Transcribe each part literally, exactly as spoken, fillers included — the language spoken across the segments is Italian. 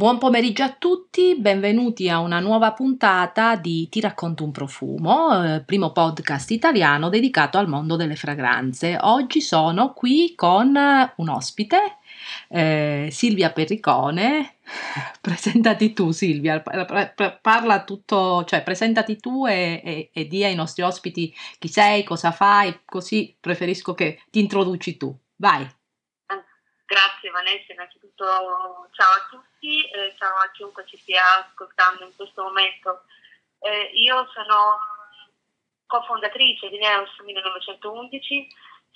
Buon pomeriggio a tutti, benvenuti a una nuova puntata di Ti Racconto un Profumo, eh, primo podcast italiano dedicato al mondo delle fragranze. Oggi sono qui con un ospite, eh, Silvia Perricone. Presentati tu, Silvia, parla tutto, cioè presentati tu e, e, e dia ai nostri ospiti chi sei, cosa fai, così preferisco che ti introduci tu. Vai. Grazie Vanessa, innanzitutto ciao a tutti, eh, ciao a chiunque ci stia ascoltando in questo momento. Eh, io sono cofondatrice di Neos millenovecentoundici,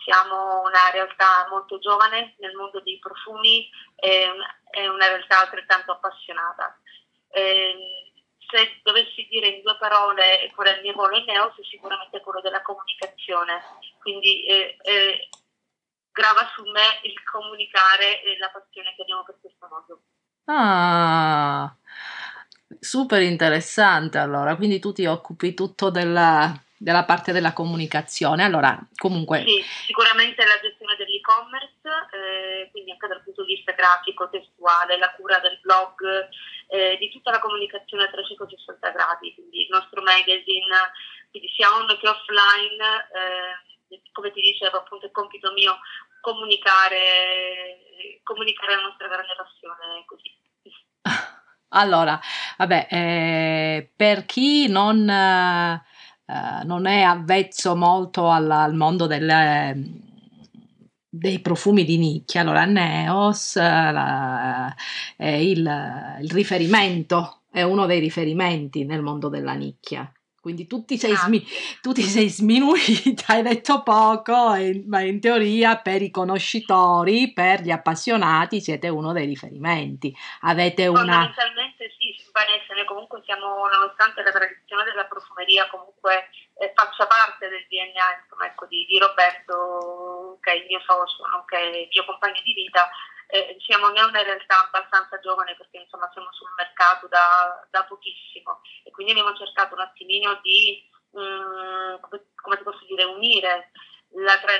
siamo una realtà molto giovane nel mondo dei profumi e eh, una realtà altrettanto appassionata. Eh, se dovessi dire in due parole qual è il mio ruolo in Neos, è sicuramente quello della comunicazione, quindi eh, eh, grava su me il comunicare e la passione che abbiamo per questo mondo. Ah, super interessante allora, quindi tu ti occupi tutto della, della parte della comunicazione, allora comunque... Sì, sicuramente la gestione dell'e-commerce, eh, quindi anche dal punto di vista grafico, testuale, la cura del blog, eh, di tutta la comunicazione a trecentosessanta gradi, quindi il nostro magazine, quindi sia on che offline, eh, come ti dicevo appunto è compito mio comunicare comunicare la nostra grande passione così. Allora, vabbè, eh, per chi non, eh, non è avvezzo molto al, al mondo delle, dei profumi di nicchia, allora Neos la, è il, il riferimento, è uno dei riferimenti nel mondo della nicchia. Quindi tu ti, sei smi- tu ti sei sminuita, hai detto poco, e, ma in teoria per i conoscitori, per gli appassionati siete uno dei riferimenti. Avete una... Fondamentalmente sì, Vanessa, noi comunque siamo, nonostante la tradizione della profumeria, comunque eh, faccia parte del D N A, insomma, ecco, di, di Roberto, che è il mio socio, no? Che è il mio compagno di vita. Eh, siamo in una realtà abbastanza giovane perché insomma siamo sul mercato da, da pochissimo e quindi abbiamo cercato un attimino di, um, come, come ti posso dire, unire la, tra,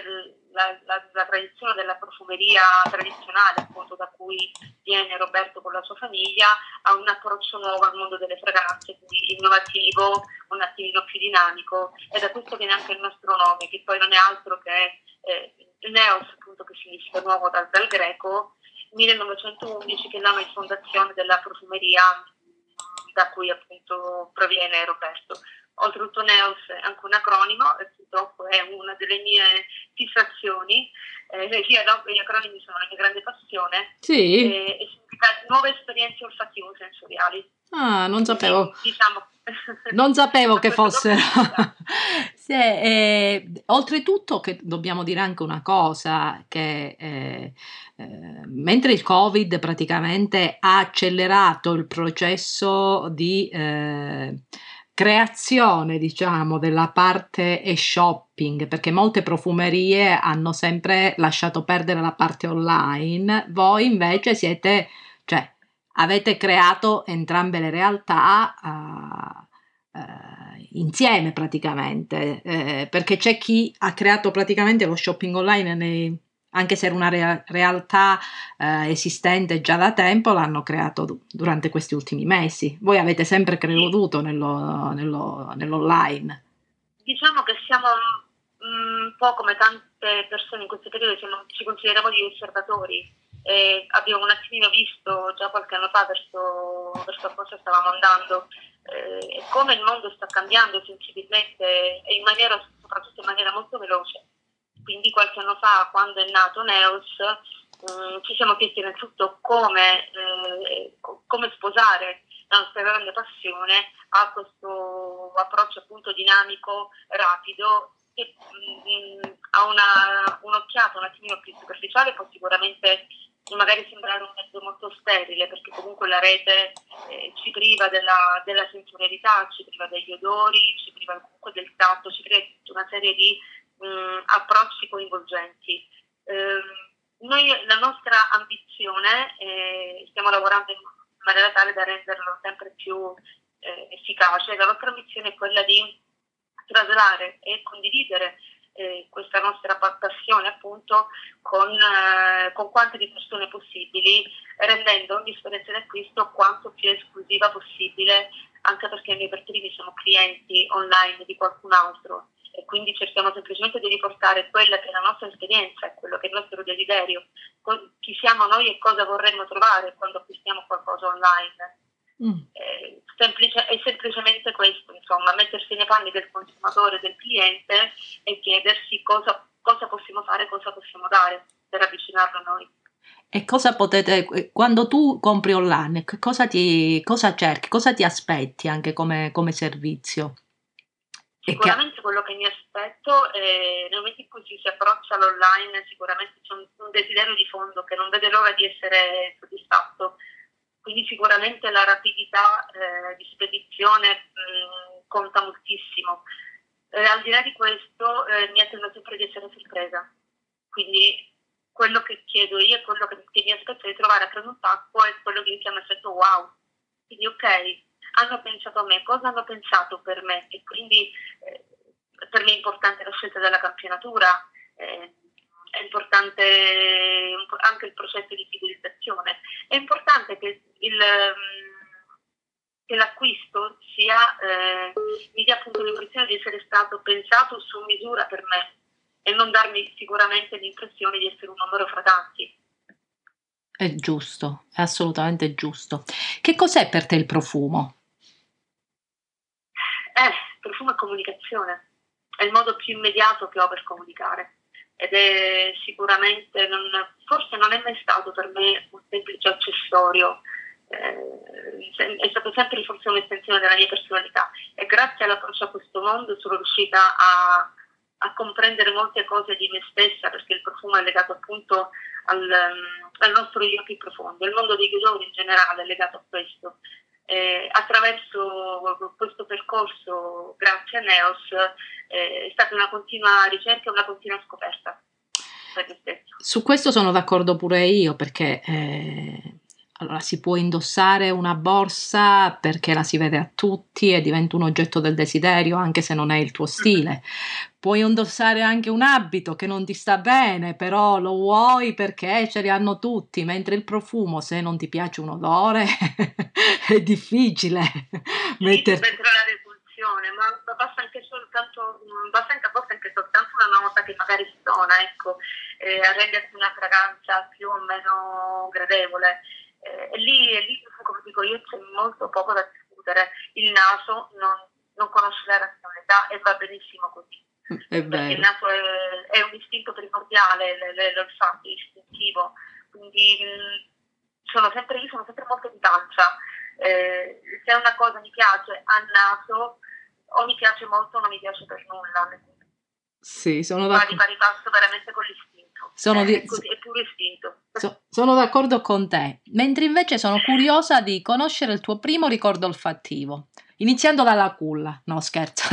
la, la, la tradizione della profumeria tradizionale, appunto, da cui viene Roberto con la sua famiglia, a un approccio nuovo al mondo delle fragranze, quindi innovativo, un attimino più dinamico, e da questo viene anche il nostro nome, che poi non è altro che eh, Neos, appunto, che significa nuovo dal, dal greco, millenovecentoundici, che è l'anno di fondazione della profumeria da cui appunto proviene Roberto. Oltretutto Neos è anche un acronimo e purtroppo è una delle mie fissazioni, eh, gli acronimi sono la mia grande passione, sì. eh, e significa nuove esperienze olfattivo-sensoriali. Ah, non sapevo. Sì, diciamo, non sapevo che fossero. Sì, eh, oltretutto che dobbiamo dire anche una cosa, che eh, eh, mentre il Covid praticamente ha accelerato il processo di eh, creazione, diciamo, della parte e shopping, perché molte profumerie hanno sempre lasciato perdere la parte online, voi invece siete, cioè, avete creato entrambe le realtà uh, uh, insieme praticamente, eh, perché c'è chi ha creato praticamente lo shopping online, nei, anche se era una rea- realtà uh, esistente già da tempo, l'hanno creato du- durante questi ultimi mesi. Voi avete sempre creduto nello, nello, nell'online. Diciamo che siamo un po' come tante persone in questo periodo, siamo, ci consideriamo degli osservatori. Eh, abbiamo un attimino visto già qualche anno fa verso, verso cosa stavamo andando, eh, e come il mondo sta cambiando sensibilmente e in maniera, soprattutto in maniera molto veloce. Quindi qualche anno fa, quando è nato Neos, eh, ci siamo chiesti innanzitutto come, eh, come sposare la nostra grande passione a questo approccio appunto dinamico, rapido, che mh, ha una, un'occhiata un attimino più superficiale, può sicuramente magari sembrare un mezzo molto sterile, perché comunque la rete eh, ci priva della, della sensorialità, ci priva degli odori, ci priva comunque del tatto, ci priva di una serie di mh, approcci coinvolgenti. Eh, noi la nostra ambizione, eh, stiamo lavorando in maniera tale da renderlo sempre più eh, efficace, la nostra ambizione è quella di traslare e condividere eh, questa nostra passione appunto con, eh, con quante di persone possibili, rendendo ogni esperienza di acquisto quanto più esclusiva possibile, anche perché i miei primi sono clienti online di qualcun altro e quindi cerchiamo semplicemente di riportare quella che è la nostra esperienza, quello che è il nostro desiderio, chi siamo noi e cosa vorremmo trovare quando acquistiamo qualcosa online. Mm. Eh, semplice, è semplicemente questo, insomma, mettersi nei panni del consumatore, del cliente, e chiedersi cosa, cosa possiamo fare, cosa possiamo dare per avvicinarlo a noi. E cosa potete, quando tu compri online, cosa, ti, cosa cerchi, cosa ti aspetti anche come, come servizio? Sicuramente quello che mi aspetto è, nel momento in cui si approccia l'online, sicuramente c'è un, un desiderio di fondo che non vede l'ora di essere soddisfatto. Quindi sicuramente la rapidità eh, di spedizione mh, conta moltissimo. Eh, al di là di questo eh, mi attendo sempre di essere sorpresa. Quindi quello che chiedo io e quello che, che mi aspetto di trovare a prenotato è quello che io chiamo effetto wow. Quindi ok, hanno pensato a me, cosa hanno pensato per me? E quindi eh, per me è importante la scelta della campionatura, eh, è importante anche il processo di fidelizzazione, è importante che, il, che l'acquisto sia, eh, mi dia appunto l'impressione di essere stato pensato su misura per me e non darmi sicuramente l'impressione di essere un numero fra tanti. È giusto, è assolutamente giusto. Che cos'è per te il profumo? Eh, il profumo è comunicazione, è il modo più immediato che ho per comunicare. Ed è sicuramente, non, forse non è mai stato per me un semplice accessorio, eh, è stato sempre forse un'estensione della mia personalità, e grazie all'approccio a questo mondo sono riuscita a, a comprendere molte cose di me stessa, perché il profumo è legato appunto al, al nostro io più profondo, il mondo dei chiusori in generale è legato a questo. Eh, attraverso questo percorso, grazie a Neos, eh, è stata una continua ricerca e una continua scoperta per me stesso. Su questo sono d'accordo pure io, perché eh, allora si può indossare una borsa perché la si vede a tutti e diventa un oggetto del desiderio anche se non è il tuo stile. Mm. Puoi indossare anche un abito che non ti sta bene, però lo vuoi perché ce li hanno tutti, mentre il profumo, se non ti piace un odore, è difficile. Sì, metter... dentro la repulsione, ma basta anche soltanto, basta anche, basta anche soltanto una nota che magari stona, ecco, eh, a rendersi una fragranza più o meno gradevole. Eh, lì, lì, come dico io, c'è molto poco da discutere. Il naso non, non conosce la razionalità e va benissimo così. È vero. Il naso è, è un istinto primordiale, l'olfatto istintivo, quindi mh, sono sempre lì, sono sempre molto in danza. Eh, se una cosa mi piace al naso, o mi piace molto o non mi piace per nulla. Sì, sono d'accordo. Va di pari passo veramente con l'istinto, sono eh, di... è, così, è puro istinto. So, sono d'accordo con te, mentre invece sono curiosa di conoscere il tuo primo ricordo olfattivo, iniziando dalla culla. No, scherzo.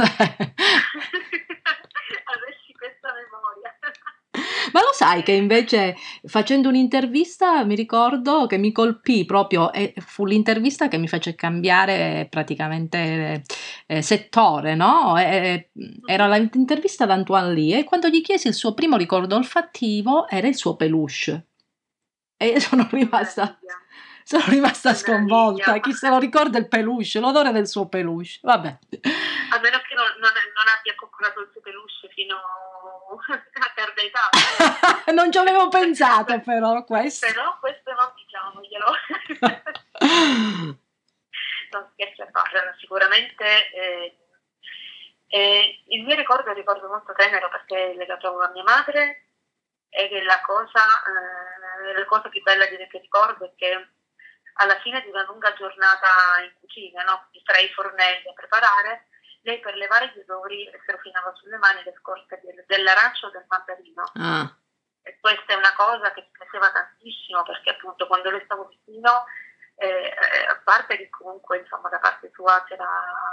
Ma lo sai che invece facendo un'intervista mi ricordo che mi colpì proprio, e fu l'intervista che mi fece cambiare praticamente eh, settore, no? E, era l'intervista ad Antoine Lee, e quando gli chiesi il suo primo ricordo olfattivo era il suo peluche, e sono rimasta, sono rimasta sconvolta. Chi se lo ricorda il peluche, l'odore del suo peluche, vabbè. A meno che non, non, non abbia comprato il suo peluche fino a tarda età. Non ci avevo pensato, però questo. Però questo non diciamoglielo. Non scherzi a farlo, sicuramente eh, eh, il mio ricordo è un ricordo molto tenero perché è legato a mia madre, ed è la cosa, eh, la cosa più bella che ricordo è che alla fine di una lunga giornata in cucina, no? Tra i fornelli a preparare, lei per levare i chiusori si rovinava sulle mani le scorte dell'arancio o del mandarino. Ah. E questa è una cosa che mi piaceva tantissimo, perché appunto quando le stavo vicino, eh, a parte che comunque insomma da parte sua c'era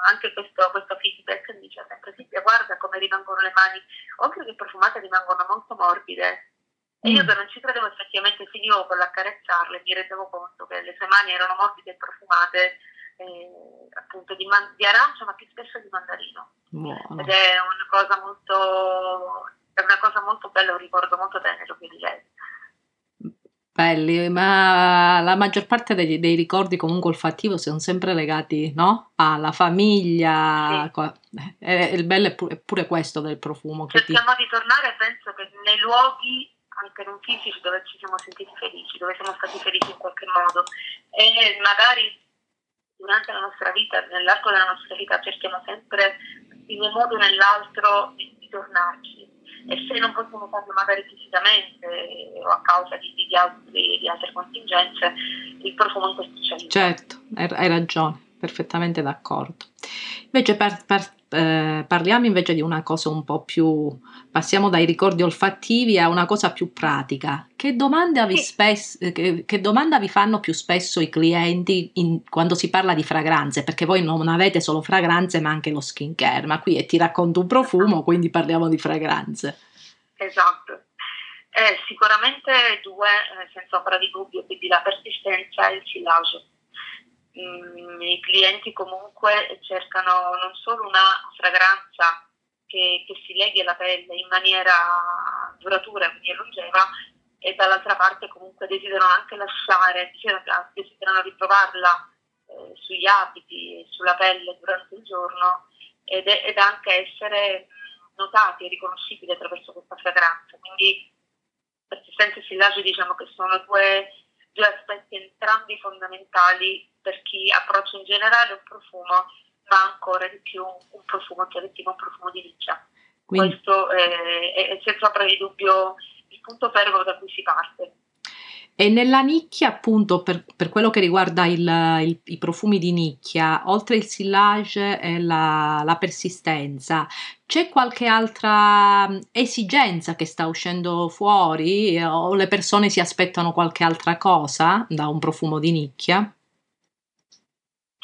anche questo, questo feedback, mi diceva sempre: Silvia, guarda come rimangono le mani, oltre che profumate rimangono molto morbide. E io che non ci credevo, effettivamente finivo con l'accarezzarle, mi rendevo conto che le sue mani erano morbide e profumate, eh, appunto di, man- di arancia ma più spesso di mandarino. Buono. Ed è una cosa molto è una cosa molto bella, un ricordo molto tenero che di lei. Belli, ma la maggior parte dei, dei ricordi comunque olfattivo sono sempre legati, no? Alla famiglia, sì. è, è il bello è pure, è pure questo del profumo. Che cerchiamo ti... di tornare, penso che nei luoghi anche non fisici dove ci siamo sentiti felici, dove siamo stati felici in qualche modo, e magari durante la nostra vita, nell'arco della nostra vita cerchiamo sempre in un modo o nell'altro di, di tornarci. E se non possiamo farlo magari fisicamente o a causa di, di, altri, di altre contingenze, il profumo in questo ci aiuta. Certo, hai ragione, perfettamente d'accordo. Invece per, per, eh, parliamo invece di una cosa un po' più, passiamo dai ricordi olfattivi a una cosa più pratica. Che domanda vi, sì. spes, che, che domanda vi fanno più spesso i clienti in, quando si parla di fragranze? Perché voi non avete solo fragranze ma anche lo skin care, ma qui è Ti Racconto un Profumo, quindi parliamo di fragranze. Esatto. Eh, sicuramente due, eh, senza ombra di dubbio, quindi la persistenza e il sillage. Mm, I clienti comunque cercano non solo una fragranza che, che si leghi alla pelle in maniera duratura, quindi longeva, e dall'altra parte comunque desiderano anche lasciare, desiderano ritrovarla eh, sugli abiti, sulla pelle durante il giorno, ed, è, ed anche essere notati e riconoscibili attraverso questa fragranza. Quindi persistenza e sillage diciamo che sono due, due aspetti entrambi fondamentali per chi approccia in generale un profumo, ma ancora di più un profumo chiarissimo, un profumo di riccia. Quindi, questo è, è, è senza ombra di dubbio il punto fermo da cui si parte. E nella nicchia, appunto, per, per quello che riguarda il, il, i profumi di nicchia, oltre il sillage e la, la persistenza, c'è qualche altra esigenza che sta uscendo fuori o le persone si aspettano qualche altra cosa da un profumo di nicchia?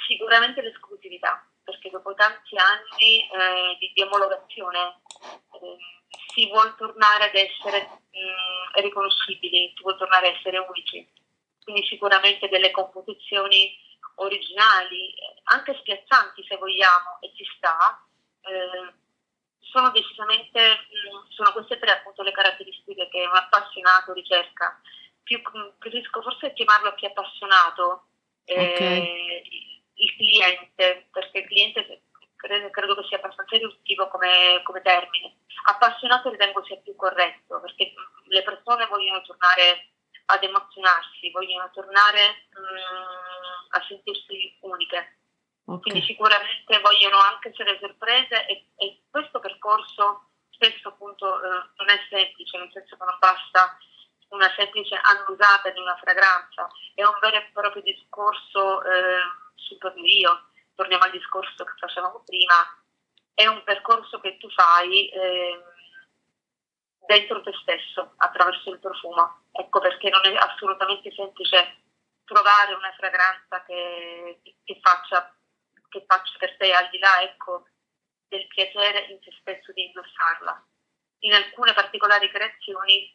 Sicuramente l'esclusività, perché dopo tanti anni eh, di, di omologazione eh, si vuol tornare ad essere mh, riconoscibili, si vuol tornare ad essere unici, quindi sicuramente delle composizioni originali, anche spiazzanti se vogliamo, e ci sta, eh, sono decisamente, mh, sono queste tre appunto le caratteristiche che un appassionato ricerca, più, mh, preferisco forse chiamarlo più appassionato, eh, okay. il cliente, perché il cliente credo, credo che sia abbastanza riduttivo come, come termine. Appassionato ritengo sia più corretto, perché le persone vogliono tornare ad emozionarsi, vogliono tornare mh, a sentirsi uniche, okay. Quindi sicuramente vogliono anche essere sorprese e, e questo percorso spesso appunto eh, non è semplice, nel senso che non basta una semplice annusata di una fragranza, è un vero e proprio discorso eh, Io, torniamo al discorso che facevamo prima, è un percorso che tu fai eh, dentro te stesso attraverso il profumo, ecco perché non è assolutamente semplice trovare una fragranza che, che, faccia, che faccia per te al di là ecco, del piacere in se stesso di indossarla. In alcune particolari creazioni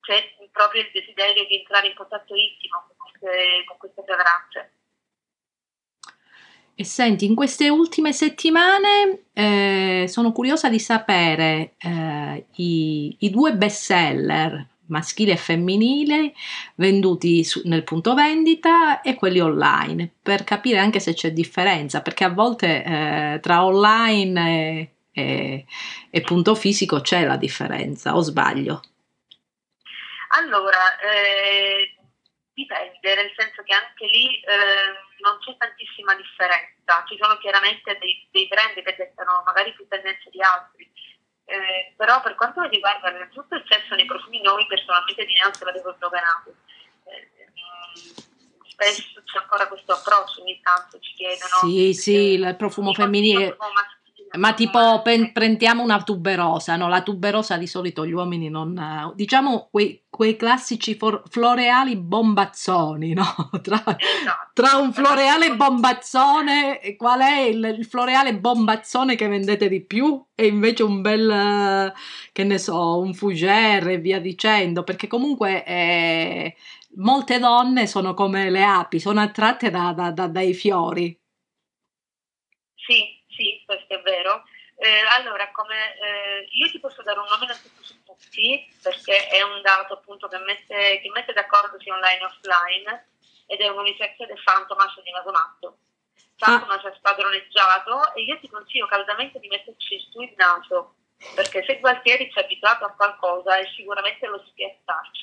c'è proprio il desiderio di entrare in contatto intimo con queste, con queste fragranze. E senti, in queste ultime settimane eh, sono curiosa di sapere eh, i, i due best seller, maschile e femminile, venduti su, nel punto vendita e quelli online, per capire anche se c'è differenza, perché a volte eh, tra online e, e, e punto fisico c'è la differenza, o sbaglio? Allora, eh, dipende, nel senso che anche lì... Eh, non c'è tantissima differenza, ci sono chiaramente dei, dei trend che dettano magari più tendenze di altri, eh, però per quanto mi riguarda innanzitutto il senso nei profumi noi personalmente di Neos la devo sdoganare, eh, spesso c'è ancora questo approccio, ogni tanto ci chiedono sì eh, sì il profumo femminile, il profumo maschile, ma tipo pen, prendiamo una tuberosa, no? La tuberosa di solito gli uomini non, diciamo quei quei classici for, floreali bombazzoni, no? Tra, esatto. tra un floreale bombazzone, qual è il, il floreale bombazzone che vendete di più? E invece un bel, che ne so, un fougère e via dicendo, perché comunque eh, molte donne sono come le api, sono attratte da, da, da, dai fiori. Sì, sì, questo è vero. Eh, allora, come eh, io ti posso dare un nome innanzitutto su tutti, perché è un dato appunto che mette, che mette d'accordo sia online che offline, ed è un'università del Fantomasio di Nasomatto. Fantomasio è spadroneggiato e io ti consiglio caldamente di metterci su il naso, perché se Gualtieri ci è abituato a qualcosa è sicuramente lo spiazzarci.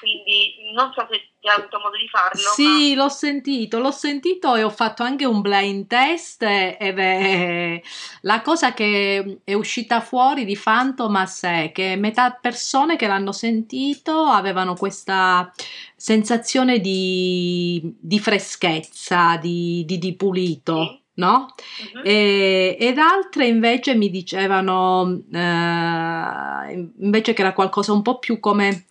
Quindi non so se hai avuto modo di farlo. Sì, ma... l'ho sentito, l'ho sentito e ho fatto anche un blind test e beh, la cosa che è uscita fuori di Fantomas è che metà persone che l'hanno sentito avevano questa sensazione di, di freschezza, di, di, di pulito. Sì. No? Uh-huh. E, ed altre invece mi dicevano eh, invece che era qualcosa un po' più come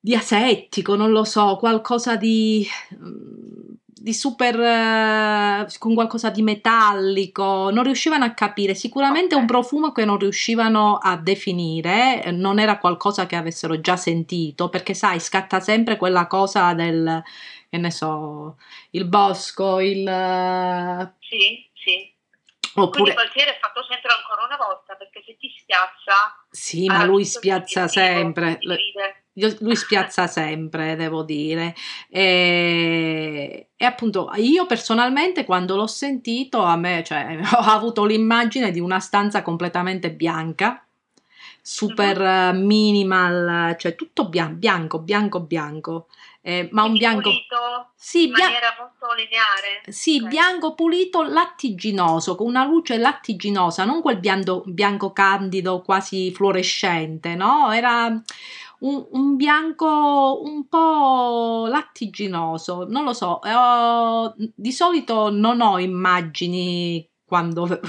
di asettico, non lo so, qualcosa di, di super, eh, con qualcosa di metallico, non riuscivano a capire, sicuramente okay. Un profumo che non riuscivano a definire, non era qualcosa che avessero già sentito, perché sai, scatta sempre quella cosa del, che ne so, il bosco, il... Sì, sì. Oppure... Quindi Gualtieri è fatto centro ancora una volta, perché se ti spiazza... Sì, ma lui spiazza sempre... Lui spiazza sempre, devo dire, e, e appunto io personalmente quando l'ho sentito a me, cioè, ho avuto l'immagine di una stanza completamente bianca, super minimal, cioè tutto bian- bianco, bianco, bianco. Eh, ma un bianco pulito, sì, in maniera bian... molto lineare, sì, okay. Bianco pulito lattiginoso, con una luce lattiginosa, non quel bianco, bianco candido quasi fluorescente, no? Era un, un bianco un po' lattiginoso, non lo so, ho... di solito non ho immagini quando...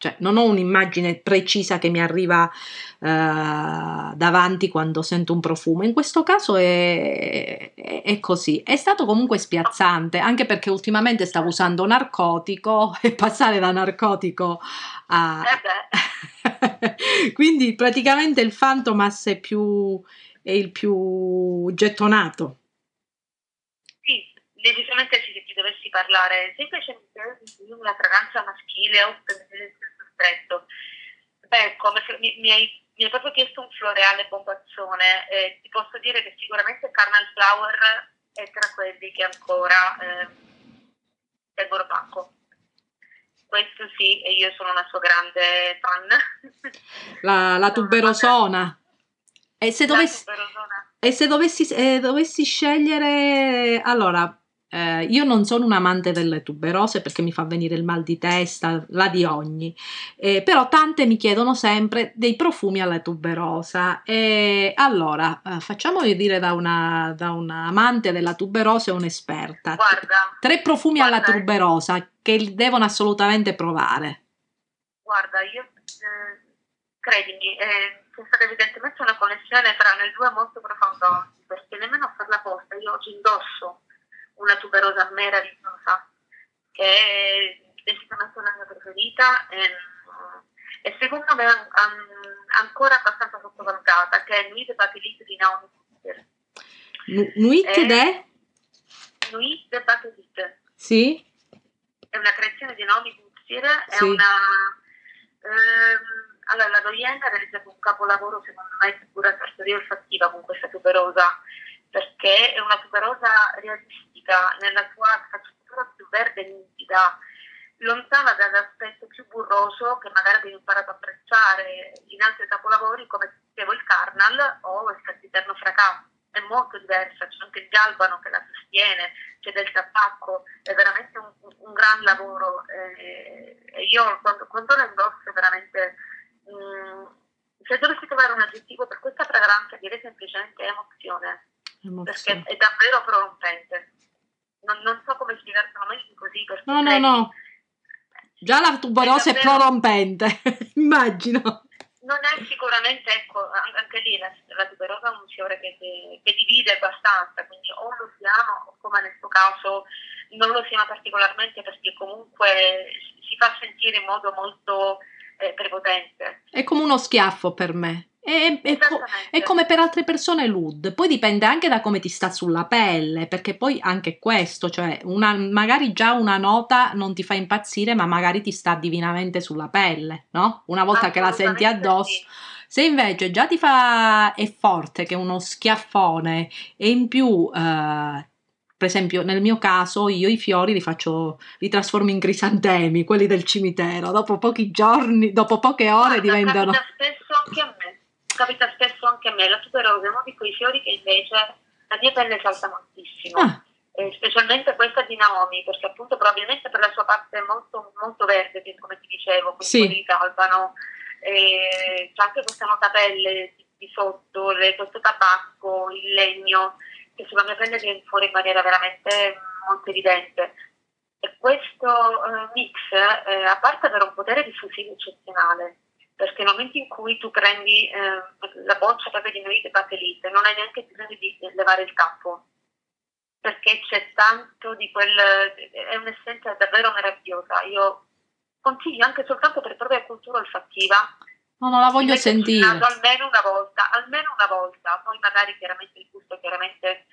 Cioè, non ho un'immagine precisa che mi arriva eh, davanti quando sento un profumo. In questo caso è, è, è così. È stato comunque spiazzante, anche perché ultimamente stavo usando narcotico e passare da narcotico a... Quindi praticamente il Fantomas è, più, è il più gettonato. Sì, decisamente sì, se ti dovessi parlare. Se invece di una fragranza maschile o Pretto. Beh, come mi, mi, hai, mi hai proprio chiesto un floreale bombazzone, eh, ti posso dire che sicuramente Carnal Flower è tra quelli che ancora eh, tengono pacco. Questo sì, e io sono una sua grande fan. La, la tuberosona. E se dovessi, la tuberosona. E se dovessi, eh, dovessi scegliere... Allora... Eh, io non sono un amante delle tuberose perché mi fa venire il mal di testa, la di ogni, eh, però tante mi chiedono sempre dei profumi alla tuberosa e allora eh, facciamoli dire da una, da una amante della tuberosa e un'esperta. Guarda, tre profumi guarda, alla tuberosa che devono assolutamente provare. Guarda, io eh, credimi, eh, c'è stata evidentemente una connessione tra noi due molto profonda, perché nemmeno a farla posta io oggi indosso una tuberosa meravigliosa, che è decisamente una mia preferita e, e secondo me an, an, ancora abbastanza sottovalutata, che è Nuit de Patilite di Naomi Buxir. Nuit de? Nuit de Patilite. Sì. È una creazione di Naomi Buxir, è sì. una... Ehm, allora, la Doyen ha realizzato un capolavoro, secondo me, di pura sartoria olfattiva con questa tuberosa, perché è una tuberosa realistica nella sua sfaccettatura più verde e nitida, lontana dall'aspetto più burroso che magari abbiamo imparato a apprezzare in altri capolavori come dicevo il Carnal o il Santiterno Fracà. È molto diversa, c'è anche il Galvano che la sostiene, c'è del tabacco, è veramente un, un gran lavoro e io quando, quando la indosso veramente... Mh, se dovessi trovare un aggettivo per questa fragranza direi semplicemente emozione. Emozione. Perché è davvero prorompente, non, non so come spiegarlo, ma è così perché no no no già la tuberosa è, davvero... è prorompente immagino, non è sicuramente, ecco, anche lì la, la tuberosa è un fiore che, che, che divide abbastanza, quindi o lo siamo, come nel suo caso non lo siamo particolarmente perché comunque si fa sentire in modo molto eh, prepotente. È come uno schiaffo per me. e, e, co- e come per altre persone l'oud. Poi dipende anche da come ti sta sulla pelle, perché poi anche questo, cioè una, magari già una nota non ti fa impazzire, ma magari ti sta divinamente sulla pelle, no? Una volta che la senti addosso. Sì. Se invece già ti fa, è forte, che è uno schiaffone, e in più, eh, per esempio nel mio caso io i fiori li faccio, li trasformo in crisantemi, quelli del cimitero, dopo pochi giorni, dopo poche ore. Guarda, diventano... Capita spesso anche a me, capita spesso anche a me, la tuberosa è uno di quei fiori che invece la mia pelle salta moltissimo, ah. eh, specialmente questa di Naomi, perché appunto probabilmente per la sua parte molto, molto verde, come ti dicevo, quindi sì. Quelli calvano. Eh, c'è anche questa nota pelle di, di sotto, le, questo tabacco, il legno, che sulla mia pelle viene fuori in maniera veramente molto evidente. E questo eh, mix, eh, a parte avere un potere diffusivo eccezionale, perché nel momento in cui tu prendi eh, la boccia proprio di Nuit de Patilite, non hai neanche bisogno di levare il capo, perché c'è tanto di quel... è un'essenza davvero meravigliosa. Io consiglio anche soltanto per propria cultura olfattiva. No, non la voglio sentire. Almeno una volta, almeno una volta, poi magari chiaramente il gusto chiaramente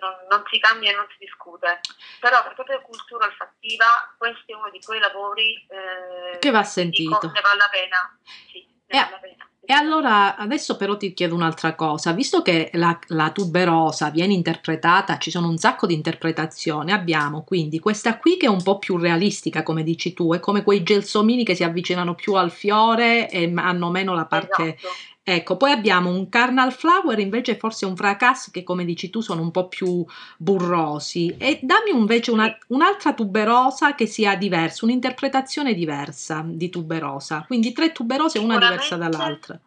non, non si cambia e non si discute. Però per propria cultura olfattiva questo è uno di quei lavori eh, che va sentito. Dico, ne vale la pena. Sì, ne eh. vale la pena. E allora adesso però ti chiedo un'altra cosa, visto che la, la tuberosa viene interpretata, ci sono un sacco di interpretazioni, abbiamo quindi questa qui che è un po' più realistica, come dici tu, è come quei gelsomini che si avvicinano più al fiore e hanno meno la parte... Esatto. Ecco, poi abbiamo un Carnal Flower invece forse un fracasso che, come dici tu, sono un po' più burrosi. E dammi invece una, un'altra tuberosa che sia diversa, un'interpretazione diversa di tuberosa, quindi tre tuberose, una diversa dall'altra.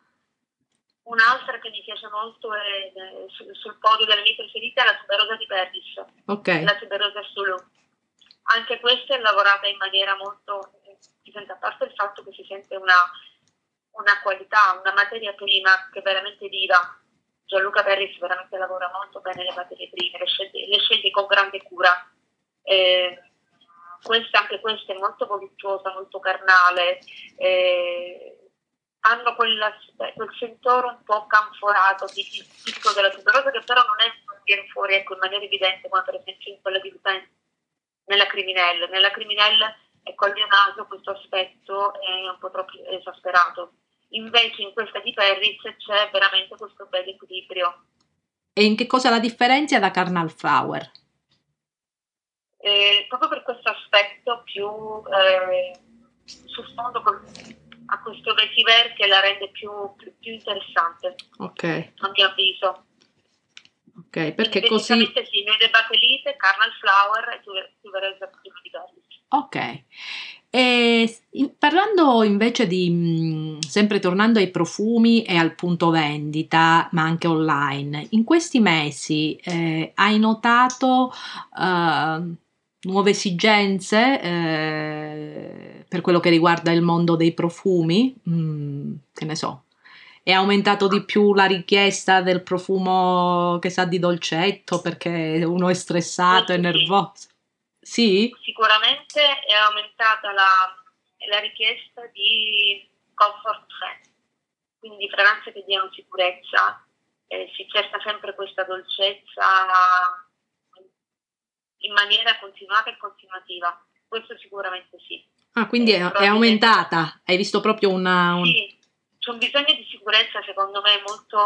Un'altra che mi piace molto è, sul, sul podio delle mie preferite, è la tuberosa di Pardis, okay. La tuberosa solo. Anche questa è lavorata in maniera molto, si sente, a parte il fatto che si sente una... una qualità, una materia prima che è veramente viva. Gianluca Pardis veramente lavora molto bene le materie prime, le sceglie, le sceglie con grande cura. Eh, questa, anche questa è molto voluttuosa, molto carnale, eh, hanno quella, quel sentore un po' canforato, tipico della tuberosa, che però non è non viene fuori ecco, in maniera evidente, come per esempio in quella di Lupin, nella Criminelle. Nella Criminelle, ecco, al mio naso questo aspetto è un po' troppo esasperato. Invece in questa di Pardis c'è veramente questo bel equilibrio. E in che cosa la differenzia da Carnal Flower? Eh, proprio per questo aspetto più eh, su sfondo a questo vetiver che la rende più, più, più interessante, okay. A mio avviso. Ok, perché così... sì, Nuit de Patilite, Carnal Flower e tuberosa di Pardis. Ok. E parlando invece di, sempre tornando ai profumi e al punto vendita, ma anche online, in questi mesi eh, hai notato eh, nuove esigenze eh, per quello che riguarda il mondo dei profumi? Mm, che ne so, è aumentato di più la richiesta del profumo che sa di dolcetto perché uno è stressato e nervoso? Sì? Sicuramente è aumentata la, la richiesta di comfort scent, quindi fragranze che diano sicurezza, eh, si cerca sempre questa dolcezza in maniera continuata e continuativa, questo sicuramente sì. Ah, quindi è, è aumentata, hai visto proprio una... Un... Sì, c'è un bisogno di sicurezza secondo me molto,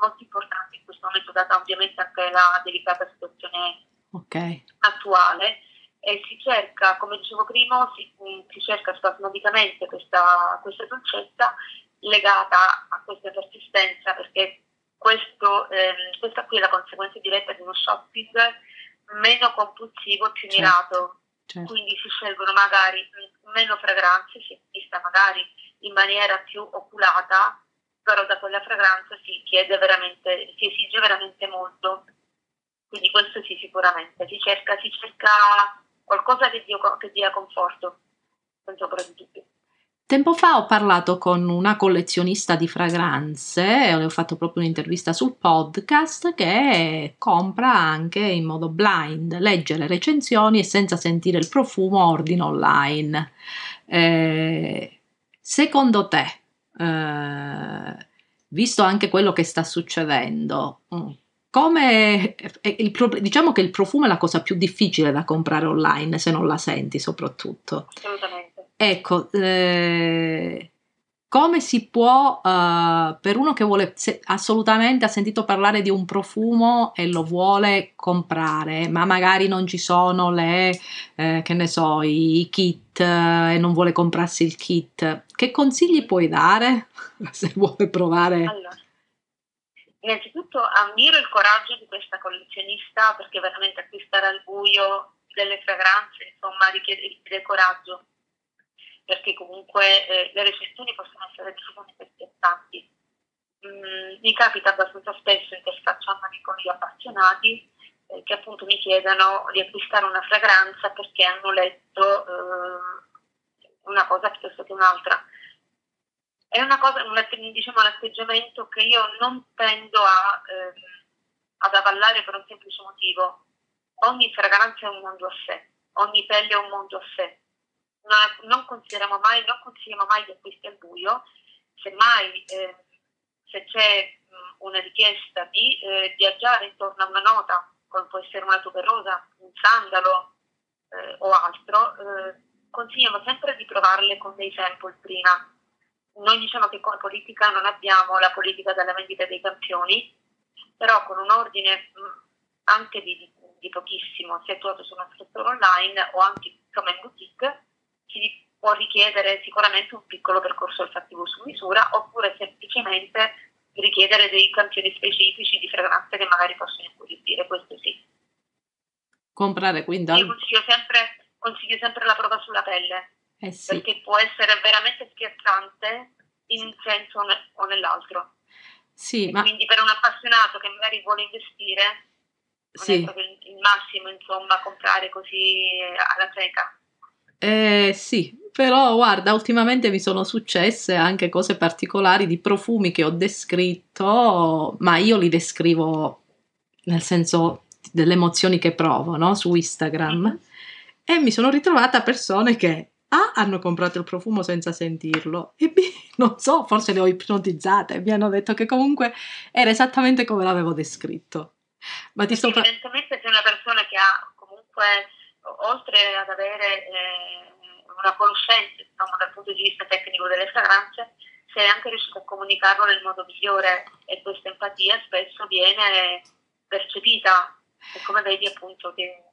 molto importante in questo momento, data ovviamente anche la delicata situazione okay. attuale, e si cerca, come dicevo prima, si, si cerca spasmodicamente questa, questa dolcezza legata a questa persistenza, perché questo, eh, questa qui è la conseguenza diretta di uno shopping meno compulsivo e più certo. mirato, certo. Quindi si scelgono magari meno fragranze, si acquista magari in maniera più oculata, però da quella fragranza si chiede veramente, si esige veramente molto. Quindi questo sì, sicuramente, si cerca, si cerca qualcosa che dia, che dia conforto, senza ombra di dubbio. Tempo fa ho parlato con una collezionista di fragranze, ho fatto proprio un'intervista sul podcast, che compra anche in modo blind, legge le recensioni e senza sentire il profumo ordina online. Eh, secondo te... Eh, visto anche quello che sta succedendo, come, il, diciamo che il profumo è la cosa più difficile da comprare online, se non la senti soprattutto. Assolutamente. Ecco, eh, come si può, uh, per uno che vuole, se, assolutamente ha sentito parlare di un profumo e lo vuole comprare, ma magari non ci sono le, eh, che ne so, i kit, eh, e non vuole comprarsi il kit, che consigli puoi dare se vuole provare? Allora, innanzitutto ammiro il coraggio di questa collezionista, perché veramente acquistare al buio delle fragranze, insomma, richiede, richiede coraggio, perché comunque eh, le recensioni possono essere diffuse e spiazzanti. Mm, mi capita abbastanza spesso interfacciarmi con gli appassionati eh, che appunto mi chiedono di acquistare una fragranza perché hanno letto eh, una cosa piuttosto che un'altra. È una cosa, un, diciamo, un atteggiamento che io non tendo a, eh, ad avallare per un semplice motivo. Ogni fragranza è un mondo a sé, ogni pelle è un mondo a sé. Non, non consideriamo mai, non consigliamo mai gli acquisti al buio, semmai eh, se c'è una richiesta di eh, viaggiare intorno a una nota, come può essere una tuberosa, un sandalo eh, o altro, eh, consigliamo sempre di provarle con dei sample prima. Noi diciamo che come politica non abbiamo la politica della vendita dei campioni, però con un ordine mh, anche di, di pochissimo, sia attuato su una struttura online o anche come in boutique, si può richiedere sicuramente un piccolo percorso olfattivo su misura, oppure semplicemente richiedere dei campioni specifici di fragranze che magari possono incuriosire, questo sì. Comprare quindi... Io consiglio sempre, consiglio sempre la prova sulla pelle, eh sì, perché può essere veramente spiazzante in un senso o nell'altro. Sì, ma... Quindi per un appassionato che magari vuole investire, non sì, è proprio il massimo, insomma, comprare così alla cieca. Eh, sì, però guarda, ultimamente mi sono successe anche cose particolari di profumi che ho descritto, ma io li descrivo nel senso delle emozioni che provo, no? Su Instagram, e mi sono ritrovata persone che A, hanno comprato il profumo senza sentirlo, e B, non so, forse le ho ipnotizzate, mi hanno detto che comunque era esattamente come l'avevo descritto. Ma ti sto... Evidentemente sei una persona che ha comunque... oltre ad avere eh, una conoscenza, diciamo, dal punto di vista tecnico delle fragranze, sei anche riuscito a comunicarlo nel modo migliore, e questa empatia spesso viene percepita, e come vedi appunto che...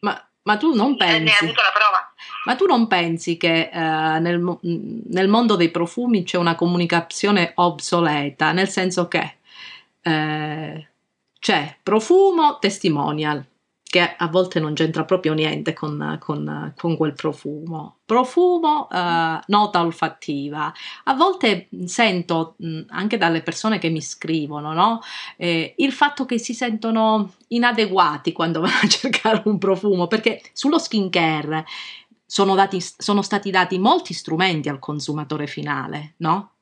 Ma, ma tu non pensi... Ne hai avuto la prova. Ma tu non pensi che eh, nel, nel mondo dei profumi c'è una comunicazione obsoleta, nel senso che eh, c'è profumo testimonial, che a volte non c'entra proprio niente con, con, con quel profumo, profumo, eh, nota olfattiva. A volte sento, anche dalle persone che mi scrivono, no? eh, il fatto che si sentono inadeguati quando vanno a cercare un profumo, perché sullo skincare sono, dati, sono stati dati molti strumenti al consumatore finale, no?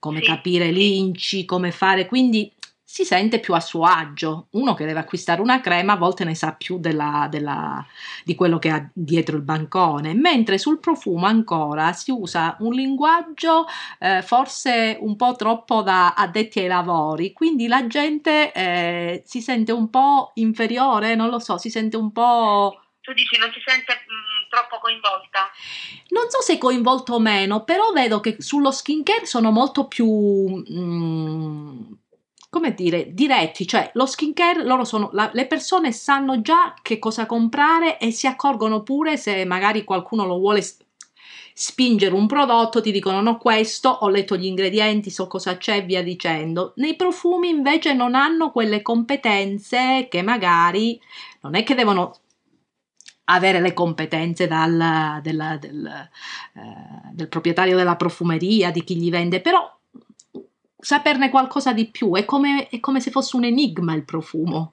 Come sì, capire l'inci, come fare, quindi... si sente più a suo agio. Uno che deve acquistare una crema a volte ne sa più della, della, di quello che ha dietro il bancone, mentre sul profumo ancora si usa un linguaggio eh, forse un po' troppo da addetti ai lavori, quindi la gente eh, si sente un po' inferiore, non lo so, si sente un po'... Tu dici non si sente mh, troppo coinvolta? Non so se coinvolto o meno, però vedo che sullo skincare sono molto più... Mh, come dire, diretti, cioè lo skincare, loro sono, la, le persone sanno già che cosa comprare e si accorgono pure se magari qualcuno lo vuole spingere un prodotto, ti dicono no questo, ho letto gli ingredienti, so cosa c'è e via dicendo. Nei profumi invece non hanno quelle competenze che magari, non è che devono avere le competenze dal, della, del, eh, del proprietario della profumeria, di chi gli vende, però... saperne qualcosa di più, è come, è come se fosse un enigma il profumo,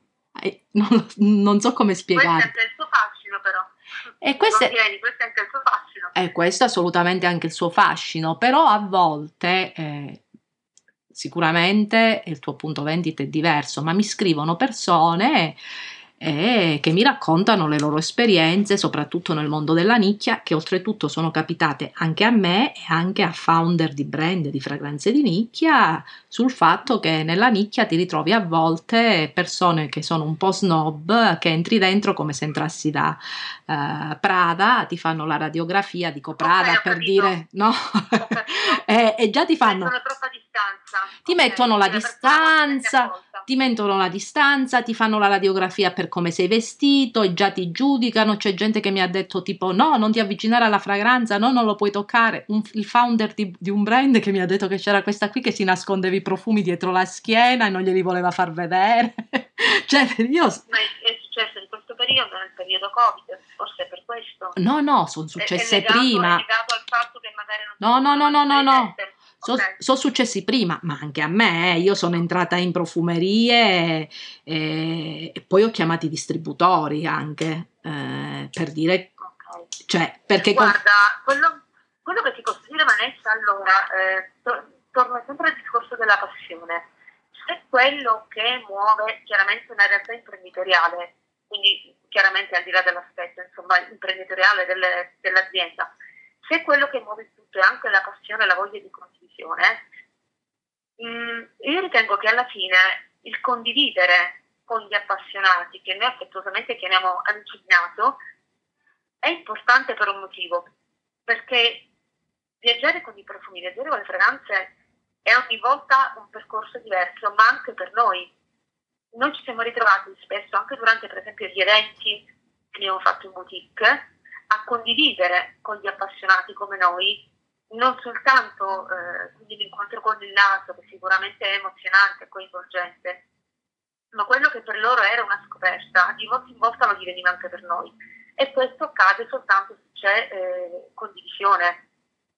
non, non so come spiegare. Questo è il suo fascino però, e questo, è, vieni, questo è anche il suo fascino. E questo è assolutamente anche il suo fascino, però a volte, eh, sicuramente il tuo punto vendita è diverso, ma mi scrivono persone e che mi raccontano le loro esperienze, soprattutto nel mondo della nicchia, che oltretutto sono capitate anche a me e anche a founder di brand di fragranze di nicchia, sul fatto che nella nicchia ti ritrovi a volte persone che sono un po' snob, che entri dentro come se entrassi da eh, Prada, ti fanno la radiografia, dico Prada okay, per dire no e, e già ti fanno una troppa distanza, ti okay, mettono la distanza ti mettono la distanza, ti fanno la radiografia per come sei vestito e già ti giudicano. C'è gente che mi ha detto tipo no, non ti avvicinare alla fragranza, no, non lo puoi toccare. Un, il founder di, di un brand che mi ha detto che c'era questa qui che si nascondeva i profumi dietro la schiena e non glieli voleva far vedere. Cioè, io... Ma è successo in questo periodo, nel periodo Covid, forse è per questo? No, no, sono successe è legato, prima. È legato al fatto che magari non no, no, no, no, no, no. Sono okay. so successi prima, ma anche a me, eh. Io sono entrata in profumerie e, e poi ho chiamato i distributori anche eh, per dire, okay. Cioè, perché guarda, quello, quello che ti posso dire, Vanessa, allora, eh, to torna sempre al discorso della passione, se quello che muove chiaramente una realtà imprenditoriale, quindi chiaramente al di là dell'aspetto, insomma, imprenditoriale dell'azienda, se quello che muove tutto è anche la passione e la voglia di condivisione, mh, io ritengo che alla fine il condividere con gli appassionati, che noi affettuosamente chiamiamo amicinato, è importante per un motivo, perché viaggiare con i profumi, viaggiare con le fragranze è ogni volta un percorso diverso, ma anche per noi. Noi ci siamo ritrovati spesso, anche durante per esempio gli eventi che abbiamo fatto in boutique, a condividere con gli appassionati come noi, non soltanto eh, quindi l'incontro con il lato, che sicuramente è emozionante e coinvolgente, ma quello che per loro era una scoperta, di volta in volta lo diveniva anche per noi. E questo accade soltanto se c'è eh, condivisione.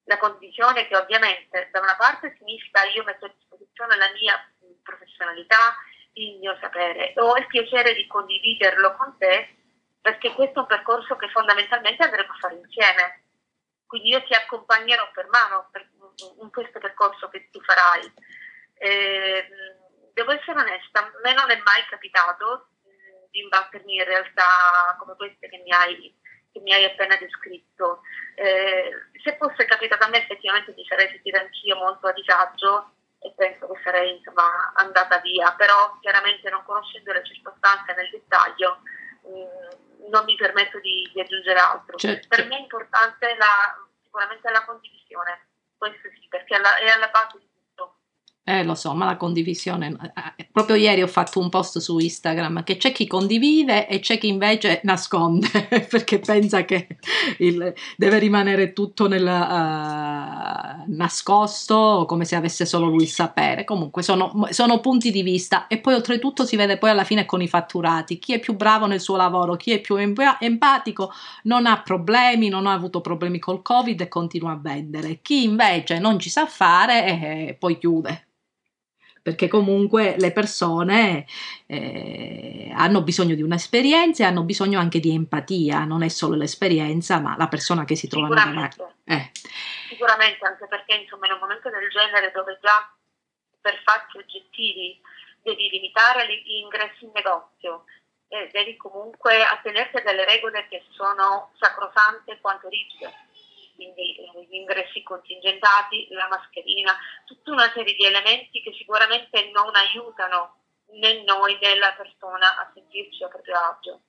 La condivisione che ovviamente da una parte significa io metto a disposizione la mia professionalità, il mio sapere, ho il piacere di condividerlo con te, perché questo è un percorso che fondamentalmente andremo a fare insieme. Quindi io ti accompagnerò per mano per, in questo percorso che tu farai. Eh, devo essere onesta, a me non è mai capitato mh, di imbattermi in realtà come queste che mi hai, che mi hai appena descritto. Eh, se fosse capitato a me effettivamente mi sarei sentita anch'io molto a disagio e penso che sarei insomma andata via, però chiaramente non conoscendo le circostanze nel dettaglio, non mi permetto di, di aggiungere altro. Certo. Per me è importante la, sicuramente la condivisione, questo sì, perché alla, è alla base di tutto. Eh, lo so, ma la condivisione, proprio ieri ho fatto un post su Instagram che c'è chi condivide e c'è chi invece nasconde perché pensa che il, deve rimanere tutto nel uh, nascosto, come se avesse solo lui il sapere. Comunque sono, sono punti di vista, e poi oltretutto si vede poi alla fine con i fatturati chi è più bravo nel suo lavoro, chi è più emp empatico, non ha problemi, non ha avuto problemi col Covid e continua a vendere, chi invece non ci sa fare e eh, poi chiude, perché comunque le persone eh, hanno bisogno di un'esperienza e hanno bisogno anche di empatia, non è solo l'esperienza ma la persona che si trova davanti. Eh. Sicuramente, anche perché insomma in un momento del genere dove già per fatti oggettivi devi limitare gli ingressi in negozio e devi comunque attenerti a delle regole che sono sacrosante quanto rigide, quindi gli ingressi contingentati, la mascherina, tutta una serie di elementi che sicuramente non aiutano né noi né la persona a sentirci a proprio agio.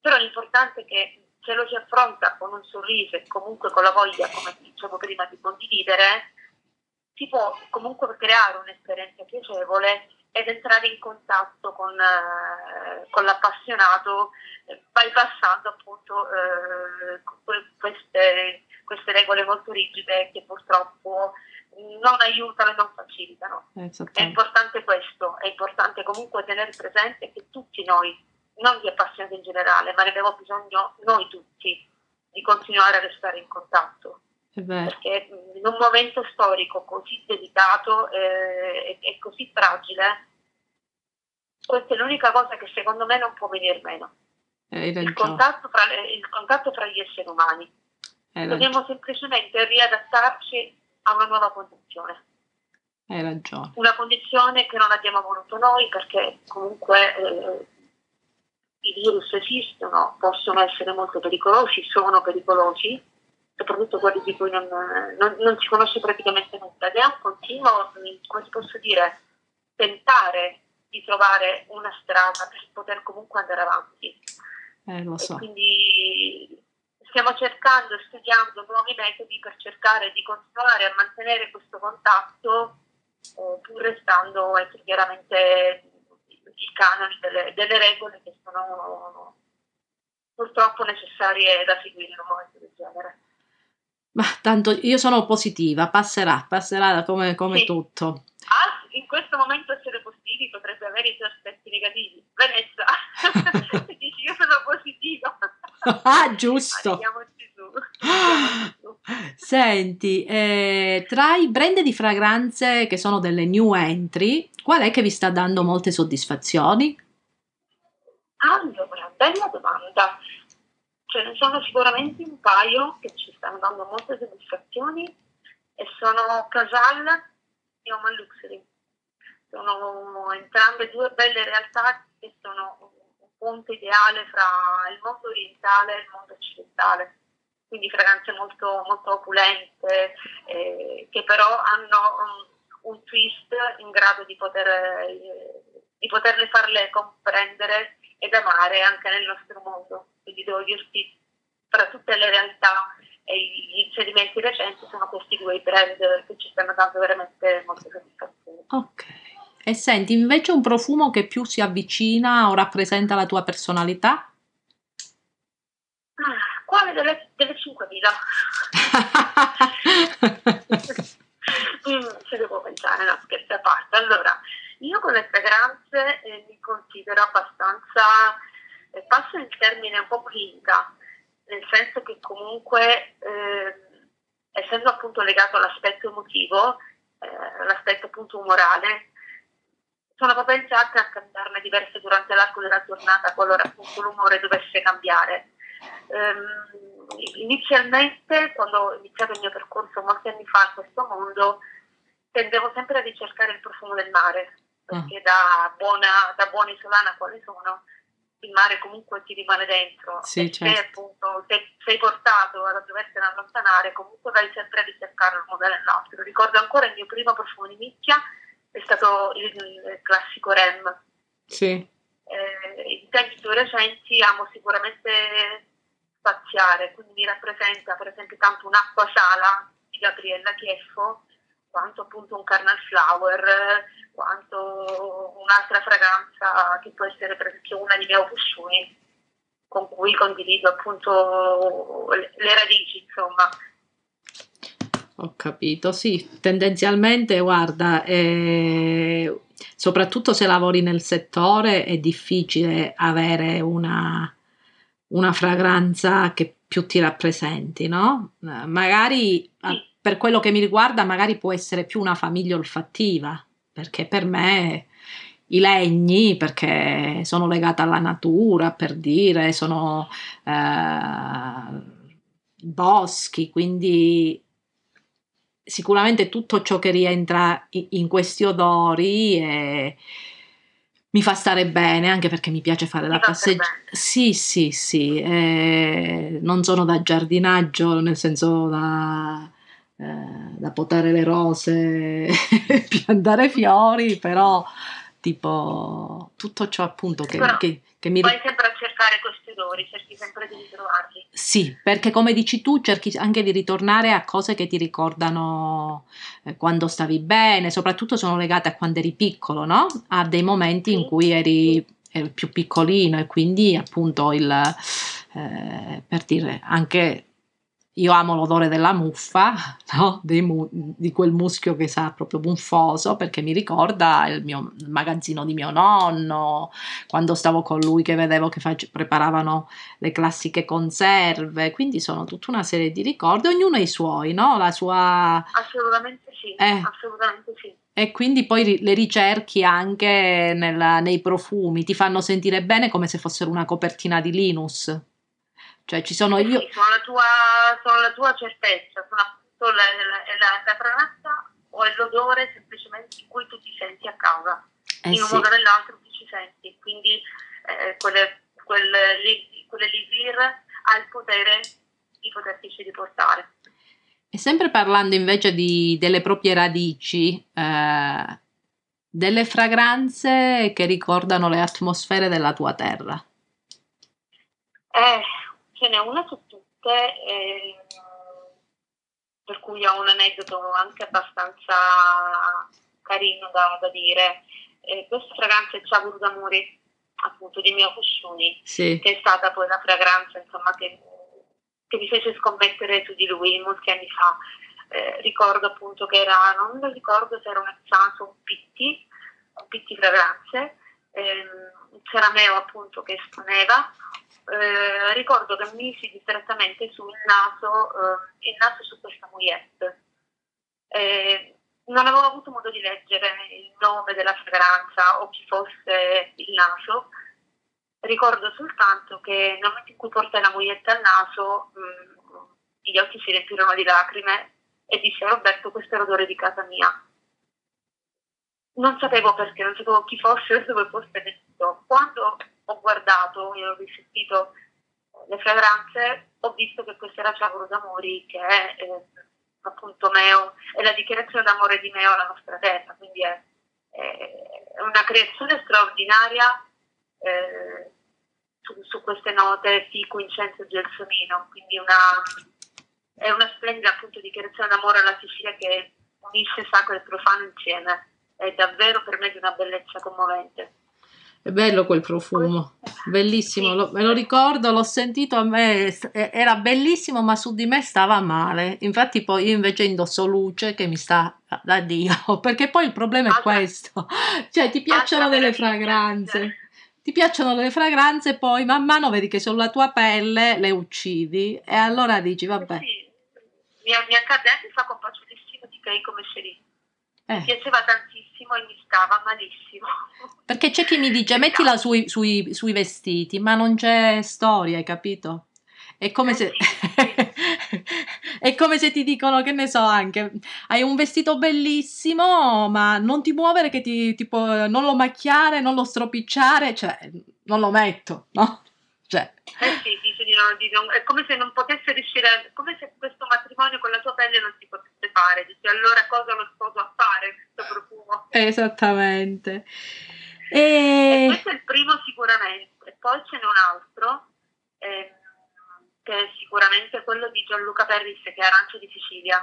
Però l'importante è che se lo si affronta con un sorriso e comunque con la voglia, come dicevo prima, di condividere, si può comunque creare un'esperienza piacevole ed entrare in contatto con, eh, con l'appassionato, eh, bypassando appunto eh, queste... queste regole molto rigide che purtroppo non aiutano e non facilitano. È importante questo, è importante comunque tenere presente che tutti noi, non gli appassionati in generale, ma ne abbiamo bisogno noi tutti, di continuare a restare in contatto. Perché in un momento storico così delicato eh, e così fragile, questa è l'unica cosa che secondo me non può venir meno. Il contatto, fra, il contatto fra gli esseri umani. Dobbiamo semplicemente riadattarci a una nuova condizione. Hai ragione. Una condizione che non abbiamo voluto noi, perché comunque eh, i virus esistono, possono essere molto pericolosi, sono pericolosi, soprattutto quelli di cui non, non, non si conosce praticamente nulla, ed è un continuo, come si posso dire, tentare di trovare una strada per poter comunque andare avanti. Eh, lo so. E quindi stiamo cercando e studiando nuovi metodi per cercare di continuare a mantenere questo contatto, eh, pur restando eh, chiaramente i canoni delle, delle regole che sono purtroppo necessarie da seguire in un momento del genere. Ma tanto io sono positiva, passerà, passerà come, come sì. tutto. Ah, in questo momento essere positivi potrebbe avere i suoi aspetti negativi. Vanessa, dici io sono positiva. Ah, giusto. Andiamoci su. Andiamoci su. Senti, eh, tra i brand di fragranze che sono delle new entry, qual è che vi sta dando molte soddisfazioni? Allora, bella domanda. Ce ne sono sicuramente un paio che ci stanno dando molte soddisfazioni e sono Casal e Oman Luxury. Sono entrambe due belle realtà che sono un ponte ideale fra il mondo orientale e il mondo occidentale, quindi fragranze molto, molto opulente, eh, che però hanno un, un twist in grado di, poter, eh, di poterle farle comprendere ed amare anche nel nostro mondo. Quindi devo dirti, tra tutte le realtà e gli inserimenti recenti, sono questi due brand che ci stanno dando veramente molte soddisfazioni. Ok, e senti invece un profumo che più si avvicina o rappresenta la tua personalità? Ah, quale delle, delle cinquemila? Mm, se devo pensare, no, scherzi a parte. Allora, io con le fragranze eh, mi considero abbastanza, eh, passo il termine, un po' clinica, nel senso che comunque, eh, essendo appunto legato all'aspetto emotivo, eh, all'aspetto appunto umorale, sono proprio pensata a cambiarne diverse durante l'arco della giornata, qualora appunto l'umore dovesse cambiare. Um, inizialmente, quando ho iniziato il mio percorso molti anni fa in questo mondo, tendevo sempre a ricercare il profumo del mare, perché da buona, da buona isolana quale sono, il mare comunque ti rimane dentro, sì, e certo. Se appunto se sei portato ad doversi allontanare, comunque vai sempre a ricercare l'uno dell'altro. Ricordo ancora il mio primo profumo di nicchia, è stato il, il classico Rem. Sì. Eh, in tempi più recenti amo sicuramente spaziare, quindi mi rappresenta per esempio tanto un'acqua sala di Gabriella Chieffo, quanto appunto un Carnal Flower, quanto un'altra fragranza che può essere per esempio una di Meo Fusciuni, con cui condivido appunto le radici, insomma. Ho capito, sì, tendenzialmente guarda, eh, soprattutto se lavori nel settore è difficile avere una, una fragranza che più ti rappresenti, no? Magari... Sì. Per quello che mi riguarda, magari può essere più una famiglia olfattiva, perché per me i legni, perché sono legata alla natura, per dire, sono eh, boschi, quindi sicuramente tutto ciò che rientra in questi odori è, mi fa stare bene, anche perché mi piace fare mi la passeggiata. Sì, sì, sì, eh, non sono da giardinaggio, nel senso da... da potare le rose, piantare fiori, però tipo tutto ciò appunto che, che, che mi... Vai sempre a cercare questi odori, cerchi sempre di ritrovarli. Sì, perché come dici tu cerchi anche di ritornare a cose che ti ricordano quando stavi bene, soprattutto sono legate a quando eri piccolo, no? A dei momenti sì. in cui eri, eri più piccolino e quindi appunto il eh, per dire anche... Io amo l'odore della muffa, no? Dei mu- di quel muschio che sa proprio buonfoso, perché mi ricorda il mio il magazzino di mio nonno, quando stavo con lui che vedevo che face- preparavano le classiche conserve, quindi sono tutta una serie di ricordi, ognuno ha i suoi, no? La sua... Assolutamente sì, eh. assolutamente sì. E quindi poi le ricerchi anche nella, nei profumi, ti fanno sentire bene come se fossero una copertina di Linus. Cioè ci sono io... Sì, sono, la tua, sono la tua certezza, sono appunto la, la, la fragranza o è l'odore semplicemente in cui tu ti senti a casa, eh in un sì. modo o nell'altro tu ci senti, quindi eh, quelle quell'elisir ha il potere di potersi riportare. E sempre parlando invece di, delle proprie radici, eh, delle fragranze che ricordano le atmosfere della tua terra. Eh, ce n'è una su tutte, eh, per cui ho un aneddoto anche abbastanza carino da, da dire. Eh, questa fragranza è Chiavolo d'Amore, appunto, di Meo Fusciuni, sì, che è stata poi la fragranza, insomma, che, che mi fece scommettere su di lui molti anni fa. Eh, ricordo appunto che era, non ricordo se era un Exans o un Pitti, un Pitti fragranze, eh, c'era Meo appunto che esponeva. Eh, ricordo che misi distrattamente sul naso, eh, il naso su questa mogliette. Eh, non avevo avuto modo di leggere il nome della fragranza o chi fosse il naso, ricordo soltanto che nel momento in cui portai la moglietta al naso mh, gli occhi si riempirono di lacrime e disse a Roberto: questo è l'odore di casa mia. Non sapevo perché, non sapevo chi fosse o dove fosse venuto. Quando ho guardato e ho risentito le fragranze, ho visto che questo era Chiavolo d'Amore, che è eh, appunto Meo, è la dichiarazione d'amore di Meo alla nostra terra, quindi è, è una creazione straordinaria eh, su, su queste note fico, incenso e gelsomino, quindi una, è una splendida appunto dichiarazione d'amore alla Sicilia che unisce sacro e profano insieme, è davvero per me di una bellezza commovente. È bello quel profumo, bellissimo, lo, me lo ricordo, l'ho sentito, a me era bellissimo, ma su di me stava male. Infatti poi io invece indosso Luce, che mi sta da Dio, perché poi il problema è questo, cioè ti piacciono delle fragranze, ti piacciono delle fragranze, poi man mano vedi che sulla tua pelle le uccidi e allora dici vabbè. Sì, mi accade anche fa con Paciolissimo di Kay come scegliere. Eh. Mi piaceva tantissimo e mi stava malissimo. Perché c'è chi mi dice mettila sui, sui, sui vestiti, ma non c'è storia, hai capito? È come, eh se... Sì, sì. È come se ti dicono, che ne so, anche hai un vestito bellissimo, ma non ti muovere che ti, tipo, non lo macchiare, non lo stropicciare, cioè non lo metto, no? Cioè. Eh sì, dice di no, di non, è come se non potesse riuscire, a, come se questo matrimonio con la tua pelle non si potesse fare, dice allora cosa lo sposo a fare questo profumo? Esattamente. E... e questo è il primo sicuramente, e poi ce n'è un altro, eh, che è sicuramente quello di Gianluca Pardis, che è Arancio di Sicilia.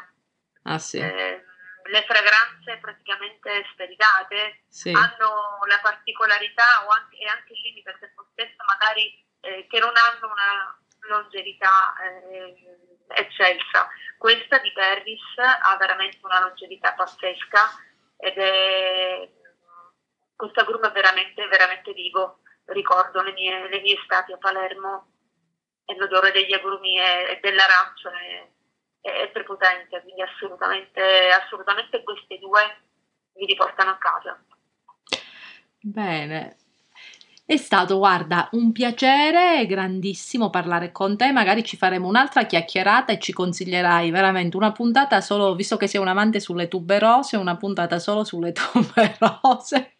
Ah sì. Eh, le fragranze praticamente speritate, sì, hanno la particolarità o anche, e anche il limite per se stessa magari eh, che non hanno una longevità eh, eccelsa. Questa di Perris ha veramente una longevità pazzesca ed è questa grume veramente veramente vivo. Ricordo le mie, le mie estati a Palermo e l'odore degli agrumi e, e dell'arancio è, è prepotente, quindi assolutamente, assolutamente queste due mi riportano a casa. Bene, è stato, guarda, un piacere grandissimo parlare con te, magari ci faremo un'altra chiacchierata e ci consiglierai veramente una puntata solo, visto che sei un amante sulle tuberose, una puntata solo sulle tuberose,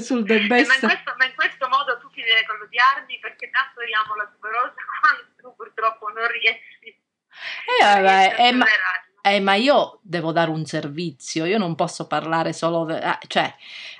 sul the best. Ma in, questo, ma in questo modo tu finirei con l'odiarmi, perché nascoliamo la tuberosa quando tu purtroppo non riesci. Eh, vabbè, eh, ma, eh, ma io devo dare un servizio, io non posso parlare solo, eh, cioè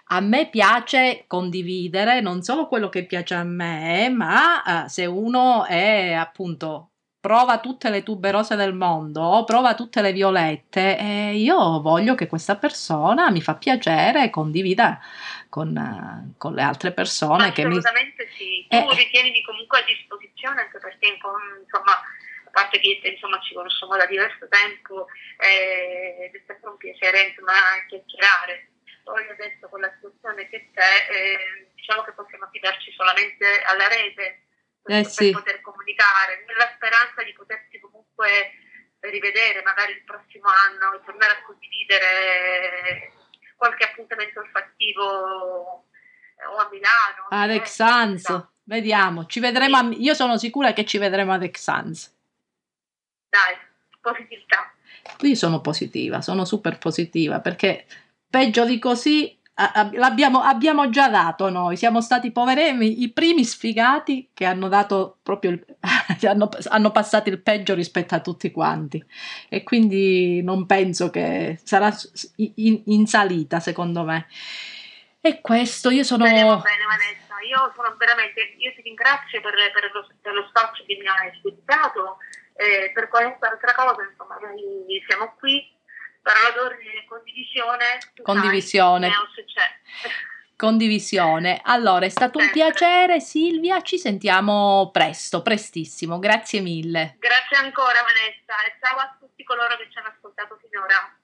a me piace condividere non solo quello che piace a me, ma eh, se uno è appunto prova tutte le tuberose del mondo, prova tutte le violette, eh, io voglio che questa persona mi fa piacere e condivida con, eh, con le altre persone. Ma che assolutamente mi... sì, eh, tu ritienimi comunque a disposizione, anche perché insomma a parte che insomma ci conosciamo da diverso tempo, eh, ed è sempre un piacere insomma chiacchierare. Poi adesso con la situazione che c'è, eh, diciamo che possiamo affidarci solamente alla rete per, eh sì, per poter comunicare, nella speranza di potersi comunque rivedere magari il prossimo anno e tornare a condividere qualche appuntamento olfattivo o a Milano. Ad Exans, eh, vediamo, ci vedremo, sì. a, io sono sicura che ci vedremo ad Exans. Dai, positività. Io sono positiva, sono super positiva, perché peggio di così L'abbiamo abbiamo già dato noi, siamo stati poveremi, i primi sfigati che hanno dato proprio il, hanno, hanno passato il peggio rispetto a tutti quanti, e quindi non penso che sarà in, in salita, secondo me. E questo io sono bene, bene Vanessa, io sono veramente, io ti ringrazio per, per, lo, per lo spazio che mi hai dedicato, eh, per qualunque altra cosa, insomma, noi siamo qui. Parola d'ordine, condivisione. Condivisione. Condivisione. Allora, è stato Sempre. un piacere, Silvia. Ci sentiamo presto, prestissimo. Grazie mille. Grazie ancora, Vanessa. E ciao a tutti coloro che ci hanno ascoltato finora.